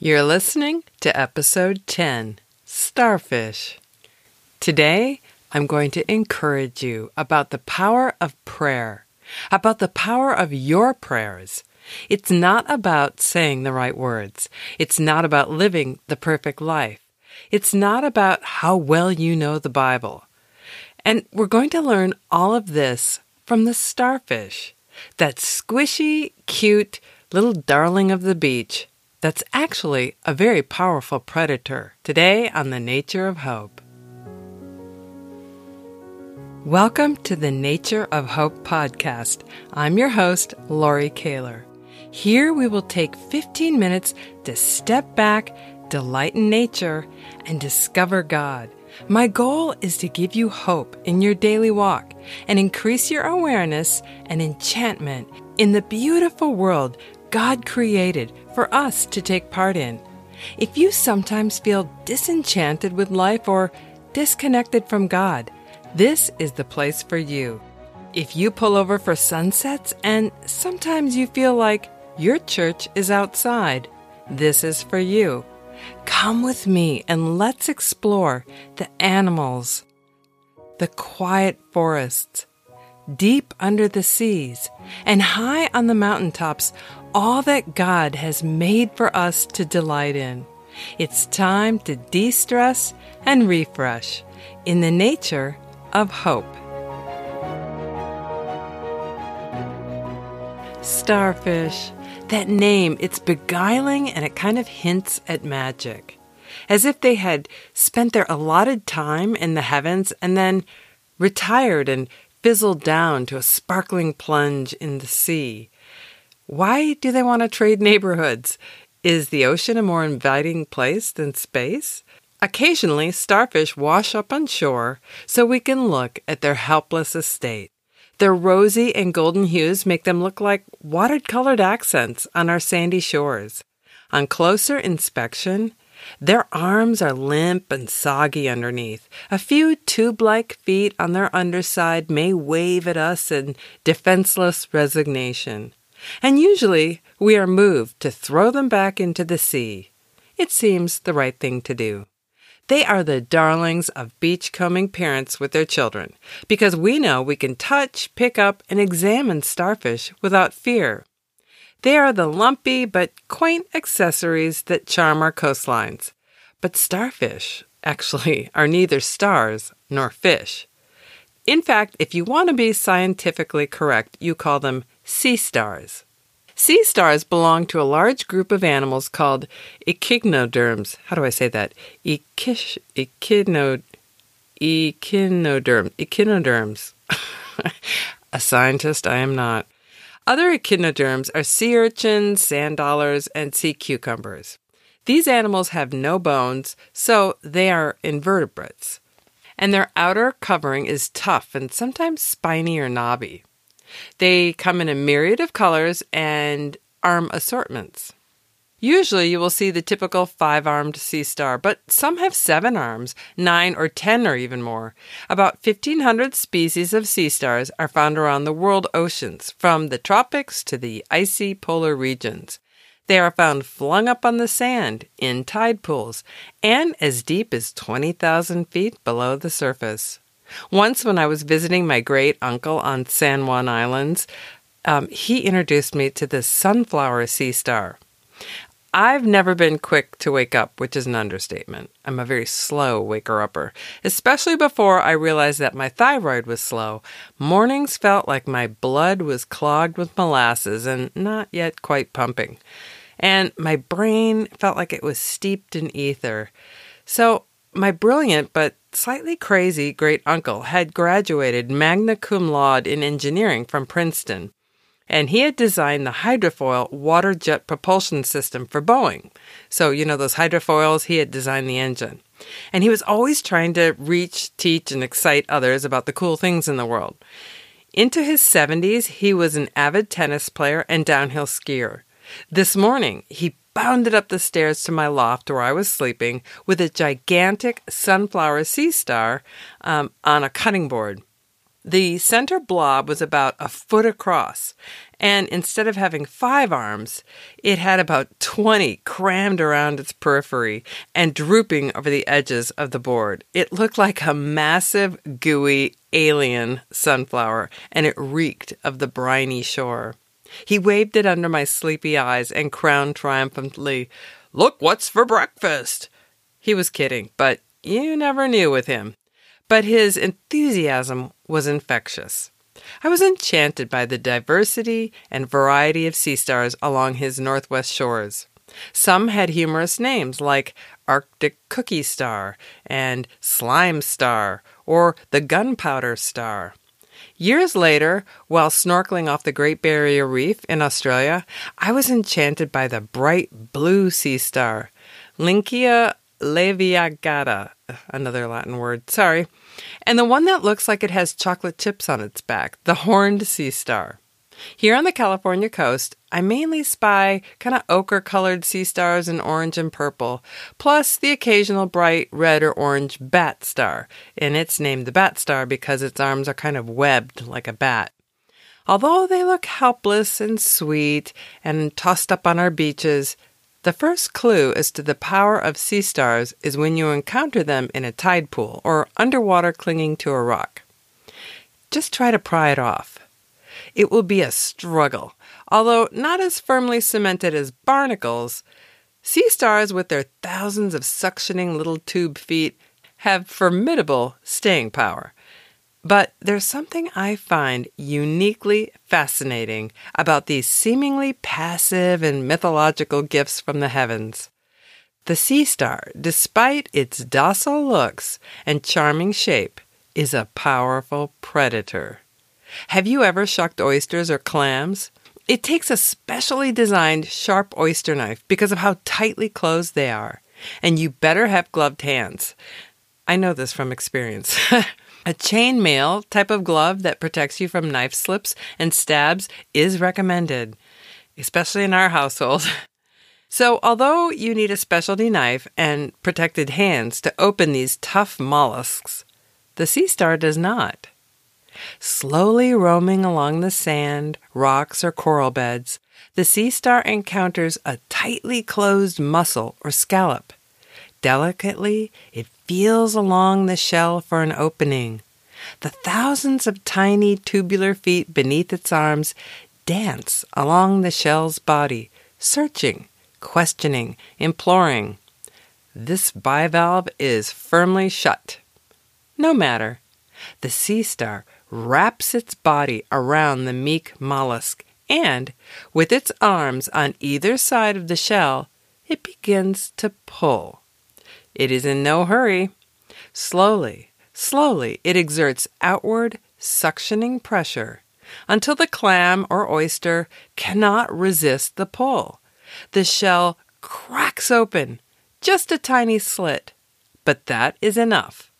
You're listening to Episode 10, Starfish. Today, I'm going to encourage you about the power of prayer, about the power of your prayers. It's not about saying the right words. It's not about living the perfect life. It's not about how well you know the Bible. And we're going to learn all of this from the starfish, that squishy, cute, little darling of the beach. That's actually a very powerful predator. Today on The Nature of Hope. Welcome to the Nature of Hope podcast. I'm your host, Lori Kaler. Here we will take 15 minutes to step back, delight in nature, and discover God. My goal is to give you hope in your daily walk and increase your awareness and enchantment in the beautiful world God created for us to take part in. If you sometimes feel disenchanted with life or disconnected from God, this is the place for you. If you pull over for sunsets and sometimes you feel like your church is outside, this is for you. Come with me and let's explore the animals, the quiet forests, deep under the seas, and high on the mountaintops, all that God has made for us to delight in. It's time to de-stress and refresh in the nature of hope. Starfish. That name, it's beguiling and it kind of hints at magic, as if they had spent their allotted time in the heavens and then retired and fizzled down to a sparkling plunge in the sea. Why do they want to trade neighborhoods? Is the ocean a more inviting place than space? Occasionally, starfish wash up on shore so we can look at their helpless estate. Their rosy and golden hues make them look like watercolored accents on our sandy shores. On closer inspection, their arms are limp and soggy underneath. A few tube-like feet on their underside may wave at us in defenseless resignation. And usually, we are moved to throw them back into the sea. It seems the right thing to do. They are the darlings of beachcombing parents with their children, because we know we can touch, pick up, and examine starfish without fear. They are the lumpy but quaint accessories that charm our coastlines. But starfish, actually, are neither stars nor fish. In fact, if you want to be scientifically correct, you call them sea stars. Sea stars belong to a large group of animals called echinoderms. How do I say that? Echinoderms. A scientist, I am not. Other echinoderms are sea urchins, sand dollars, and sea cucumbers. These animals have no bones, so they are invertebrates. And their outer covering is tough and sometimes spiny or knobby. They come in a myriad of colors and arm assortments. Usually you will see the typical 5-armed sea star, but some have 7 arms, 9 or 10 or even more. About 1,500 species of sea stars are found around the world oceans, from the tropics to the icy polar regions. They are found flung up on the sand, in tide pools, and as deep as 20,000 feet below the surface. Once when I was visiting my great-uncle on San Juan Islands, he introduced me to the sunflower sea star. I've never been quick to wake up, which is an understatement. I'm a very slow waker-upper, especially before I realized that my thyroid was slow. Mornings felt like my blood was clogged with molasses and not yet quite pumping. And my brain felt like it was steeped in ether. So my brilliant but slightly crazy great-uncle had graduated magna cum laude in engineering from Princeton, and he had designed the hydrofoil water jet propulsion system for Boeing. So, you know, those hydrofoils, he had designed the engine. And he was always trying to reach, teach, and excite others about the cool things in the world. Into his 70s, he was an avid tennis player and downhill skier. This morning, he bounded up the stairs to my loft where I was sleeping with a gigantic sunflower sea star on a cutting board. The center blob was about a foot across, and instead of having 5 arms, it had about 20 crammed around its periphery and drooping over the edges of the board. It looked like a massive, gooey, alien sunflower, and it reeked of the briny shore. He waved it under my sleepy eyes and crowned triumphantly, "Look what's for breakfast!" He was kidding, but you never knew with him. But his enthusiasm was infectious. I was enchanted by the diversity and variety of sea stars along his northwest shores. Some had humorous names like Arctic Cookie Star and Slime Star or the Gunpowder Star. Years later, while snorkeling off the Great Barrier Reef in Australia, I was enchanted by the bright blue sea star, Linckia lauriekaylor, another Latin word, sorry, and the one that looks like it has chocolate chips on its back, the horned sea star. Here on the California coast, I mainly spy kind of ochre-colored sea stars in orange and purple, plus the occasional bright red or orange bat star, and it's named the bat star because its arms are kind of webbed like a bat. Although they look helpless and sweet and tossed up on our beaches, the first clue as to the power of sea stars is when you encounter them in a tide pool or underwater clinging to a rock. Just try to pry it off. It will be a struggle, although not as firmly cemented as barnacles. Sea stars with their thousands of suctioning little tube feet have formidable staying power. But there's something I find uniquely fascinating about these seemingly passive and mythological gifts from the heavens. The sea star, despite its docile looks and charming shape, is a powerful predator. Have you ever shucked oysters or clams? It takes a specially designed sharp oyster knife because of how tightly closed they are. And you better have gloved hands. I know this from experience. A chainmail type of glove that protects you from knife slips and stabs is recommended, especially in our household. So although you need a specialty knife and protected hands to open these tough mollusks, the sea star does not. Slowly roaming along the sand, rocks, or coral beds, the sea star encounters a tightly closed mussel or scallop. Delicately, it feels along the shell for an opening. The thousands of tiny tubular feet beneath its arms dance along the shell's body, searching, questioning, imploring. This bivalve is firmly shut. No matter. The sea star wraps its body around the meek mollusk, and, with its arms on either side of the shell, it begins to pull. It is in no hurry. Slowly, it exerts outward, suctioning pressure until the clam or oyster cannot resist the pull. The shell cracks open, just a tiny slit, but that is enough.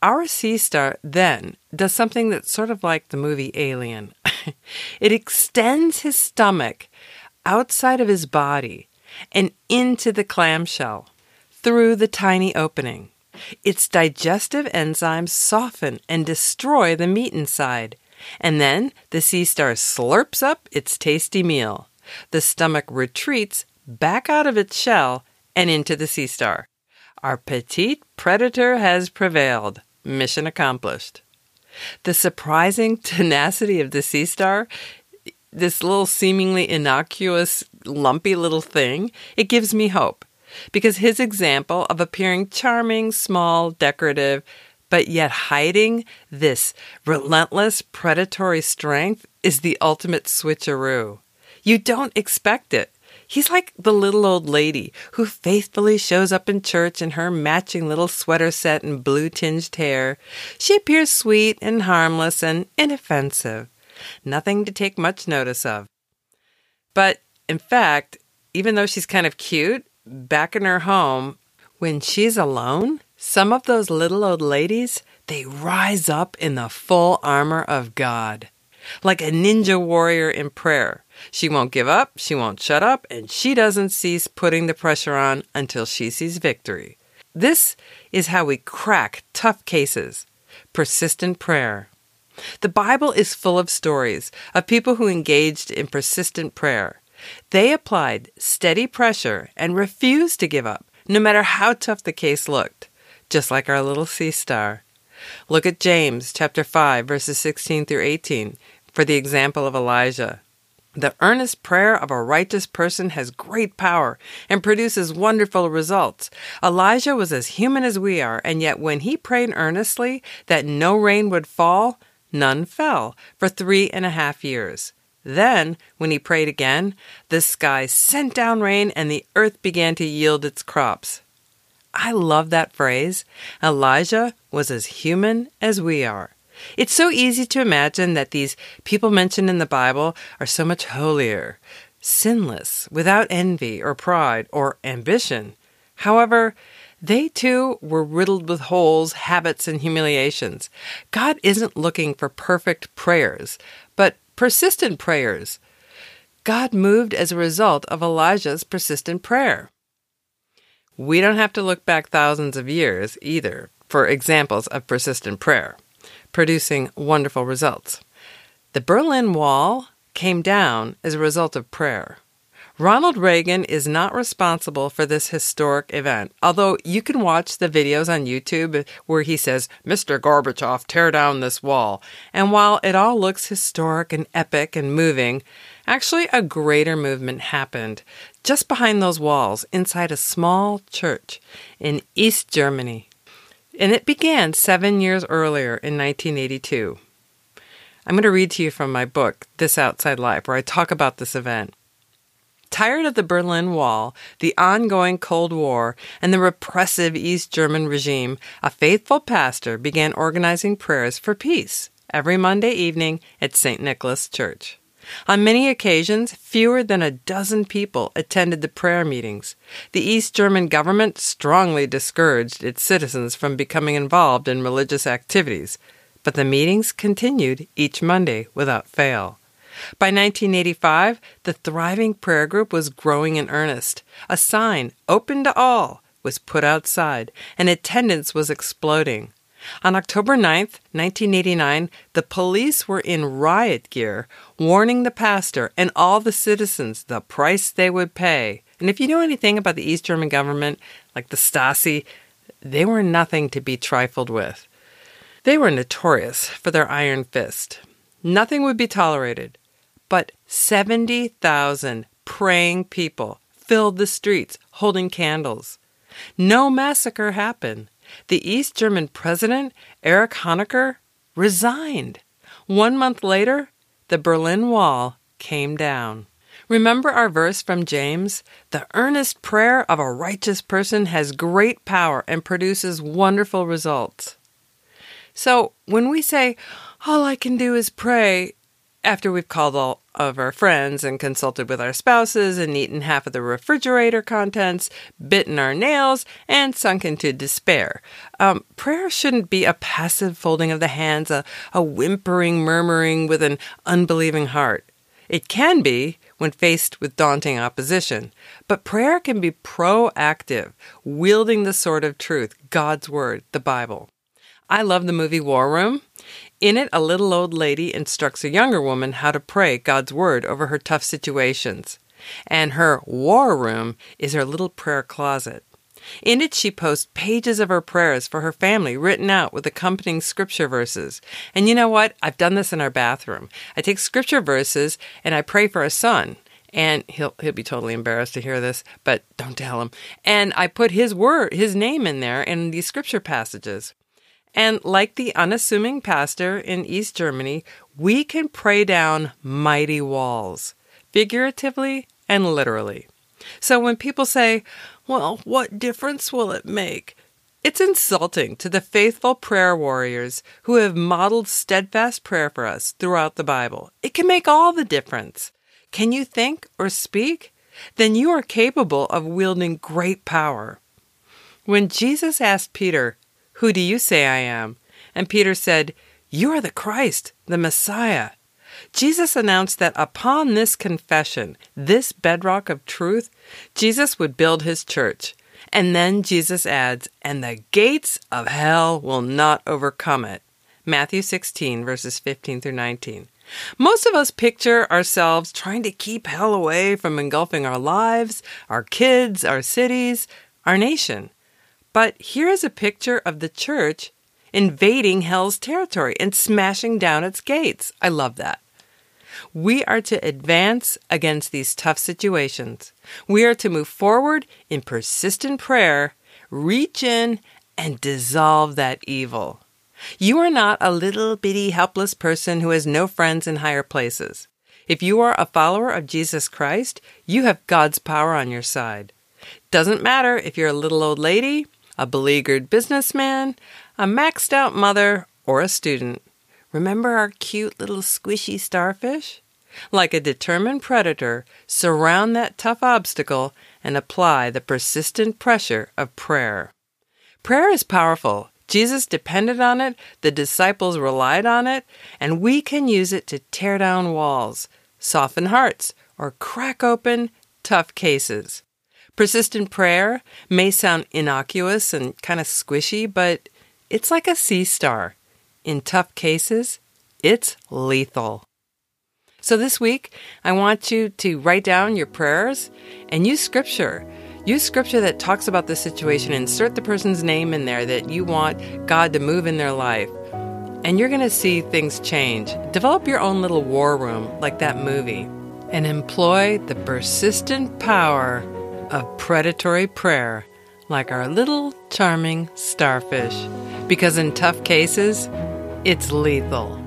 Our sea star then does something that's sort of like the movie Alien. It extends his stomach outside of his body and into the clamshell through the tiny opening. Its digestive enzymes soften and destroy the meat inside, and then the sea star slurps up its tasty meal. The stomach retreats back out of its shell and into the sea star. Our petite predator has prevailed. Mission accomplished. The surprising tenacity of the sea star, this little seemingly innocuous, lumpy little thing, it gives me hope because his example of appearing charming, small, decorative, but yet hiding this relentless predatory strength is the ultimate switcheroo. You don't expect it. He's like the little old lady who faithfully shows up in church in her matching little sweater set and blue-tinged hair. She appears sweet and harmless and inoffensive. Nothing to take much notice of. But, in fact, even though she's kind of cute, back in her home, when she's alone, some of those little old ladies, they rise up in the full armor of God. Like a ninja warrior in prayer. She won't give up, she won't shut up, and she doesn't cease putting the pressure on until she sees victory. This is how we crack tough cases. Persistent prayer. The Bible is full of stories of people who engaged in persistent prayer. They applied steady pressure and refused to give up, no matter how tough the case looked, just like our little sea star. Look at James chapter 5, verses 16 through 18, for the example of Elijah. The earnest prayer of a righteous person has great power and produces wonderful results. Elijah was as human as we are, and yet when he prayed earnestly that no rain would fall, none fell for 3.5 years. Then, when he prayed again, the sky sent down rain and the earth began to yield its crops. I love that phrase. Elijah was as human as we are. It's so easy to imagine that these people mentioned in the Bible are so much holier, sinless, without envy or pride or ambition. However, they too were riddled with holes, habits, and humiliations. God isn't looking for perfect prayers, but persistent prayers. God moved as a result of Elijah's persistent prayer. We don't have to look back thousands of years either for examples of persistent prayer producing wonderful results. The Berlin Wall came down as a result of prayer. Ronald Reagan is not responsible for this historic event, although you can watch the videos on YouTube where he says, "Mr. Gorbachev, tear down this wall." And while it all looks historic and epic and moving, actually a greater movement happened just behind those walls inside a small church in East Germany. And it began 7 years earlier in 1982. I'm going to read to you from my book, This Outside Life, where I talk about this event. Tired of the Berlin Wall, the ongoing Cold War, and the repressive East German regime, a faithful pastor began organizing prayers for peace every Monday evening at Saint Nicholas Church. On many occasions, fewer than a dozen people attended the prayer meetings. The East German government strongly discouraged its citizens from becoming involved in religious activities, but the meetings continued each Monday without fail. By 1985, the thriving prayer group was growing in earnest. A sign, "Open to all," was put outside, and attendance was exploding. On October 9th, 1989, the police were in riot gear, warning the pastor and all the citizens the price they would pay. And if you know anything about the East German government, like the Stasi, they were nothing to be trifled with. They were notorious for their iron fist. Nothing would be tolerated. But 70,000 praying people filled the streets holding candles. No massacre happened. The East German president, Erich Honecker, resigned. 1 month later, the Berlin Wall came down. Remember our verse from James? The earnest prayer of a righteous person has great power and produces wonderful results. So when we say, "All I can do is pray," after we've called all of our friends and consulted with our spouses and eaten half of the refrigerator contents, bitten our nails, and sunk into despair. Prayer shouldn't be a passive folding of the hands, a whimpering, murmuring with an unbelieving heart. It can be when faced with daunting opposition, but prayer can be proactive, wielding the sword of truth, God's Word, the Bible. I love the movie War Room. In it, a little old lady instructs a younger woman how to pray God's word over her tough situations. And her war room is her little prayer closet. In it, she posts pages of her prayers for her family written out with accompanying scripture verses. And you know what? I've done this in our bathroom. I take scripture verses and I pray for a son. And he'll be totally embarrassed to hear this, but don't tell him. And I put his name in there in these scripture passages. And like the unassuming pastor in East Germany, we can pray down mighty walls, figuratively and literally. So when people say, "Well, what difference will it make?" it's insulting to the faithful prayer warriors who have modeled steadfast prayer for us throughout the Bible. It can make all the difference. Can you think or speak? Then you are capable of wielding great power. When Jesus asked Peter, "Who do you say I am?" and Peter said, "You are the Christ, the Messiah." Jesus announced that upon this confession, this bedrock of truth, Jesus would build his church. And then Jesus adds, "And the gates of hell will not overcome it." Matthew 16, verses 15 through 19. Most of us picture ourselves trying to keep hell away from engulfing our lives, our kids, our cities, our nation. But here is a picture of the church invading hell's territory and smashing down its gates. I love that. We are to advance against these tough situations. We are to move forward in persistent prayer, reach in, and dissolve that evil. You are not a little bitty helpless person who has no friends in higher places. If you are a follower of Jesus Christ, you have God's power on your side. Doesn't matter if you're a little old lady, a beleaguered businessman, a maxed out mother, or a student. Remember our cute little squishy starfish? Like a determined predator, surround that tough obstacle and apply the persistent pressure of prayer. Prayer is powerful. Jesus depended on it, the disciples relied on it, and we can use it to tear down walls, soften hearts, or crack open tough cases. Persistent prayer may sound innocuous and kind of squishy, but it's like a sea star. In tough cases, it's lethal. So this week, I want you to write down your prayers and use scripture. Use scripture that talks about the situation. Insert the person's name in there that you want God to move in their life. And you're going to see things change. Develop your own little war room like that movie. And employ the persistent power of predatory prayer like our little charming starfish. Because in tough cases, it's lethal.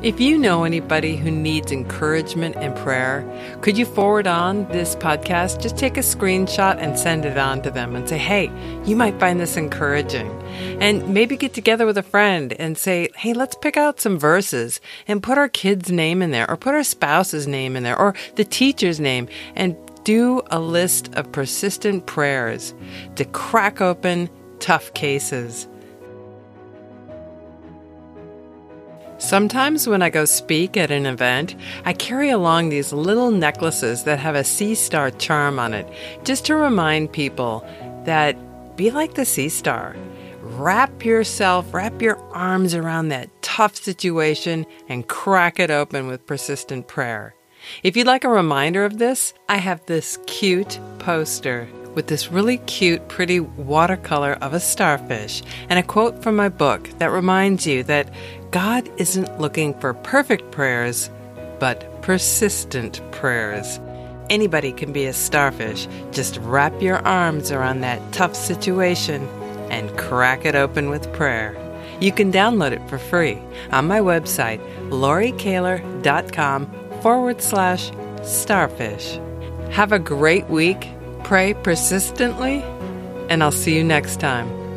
If you know anybody who needs encouragement and prayer, could you forward on this podcast? Just take a screenshot and send it on to them and say, hey, you might find this encouraging. And maybe get together with a friend and say, hey, let's pick out some verses and put our kid's name in there, or put our spouse's name in there, or the teacher's name, and do a list of persistent prayers to crack open tough cases. Sometimes when I go speak at an event, I carry along these little necklaces that have a sea star charm on it, just to remind people that be like the sea star. Wrap your arms around that tough situation and crack it open with persistent prayer. If you'd like a reminder of this, I have this cute poster with this really cute, pretty watercolor of a starfish and a quote from my book that reminds you that God isn't looking for perfect prayers, but persistent prayers. Anybody can be a starfish. Just wrap your arms around that tough situation and crack it open with prayer. You can download it for free on my website, lauriekaylor.com/starfish. Have a great week. Pray persistently, and I'll see you next time.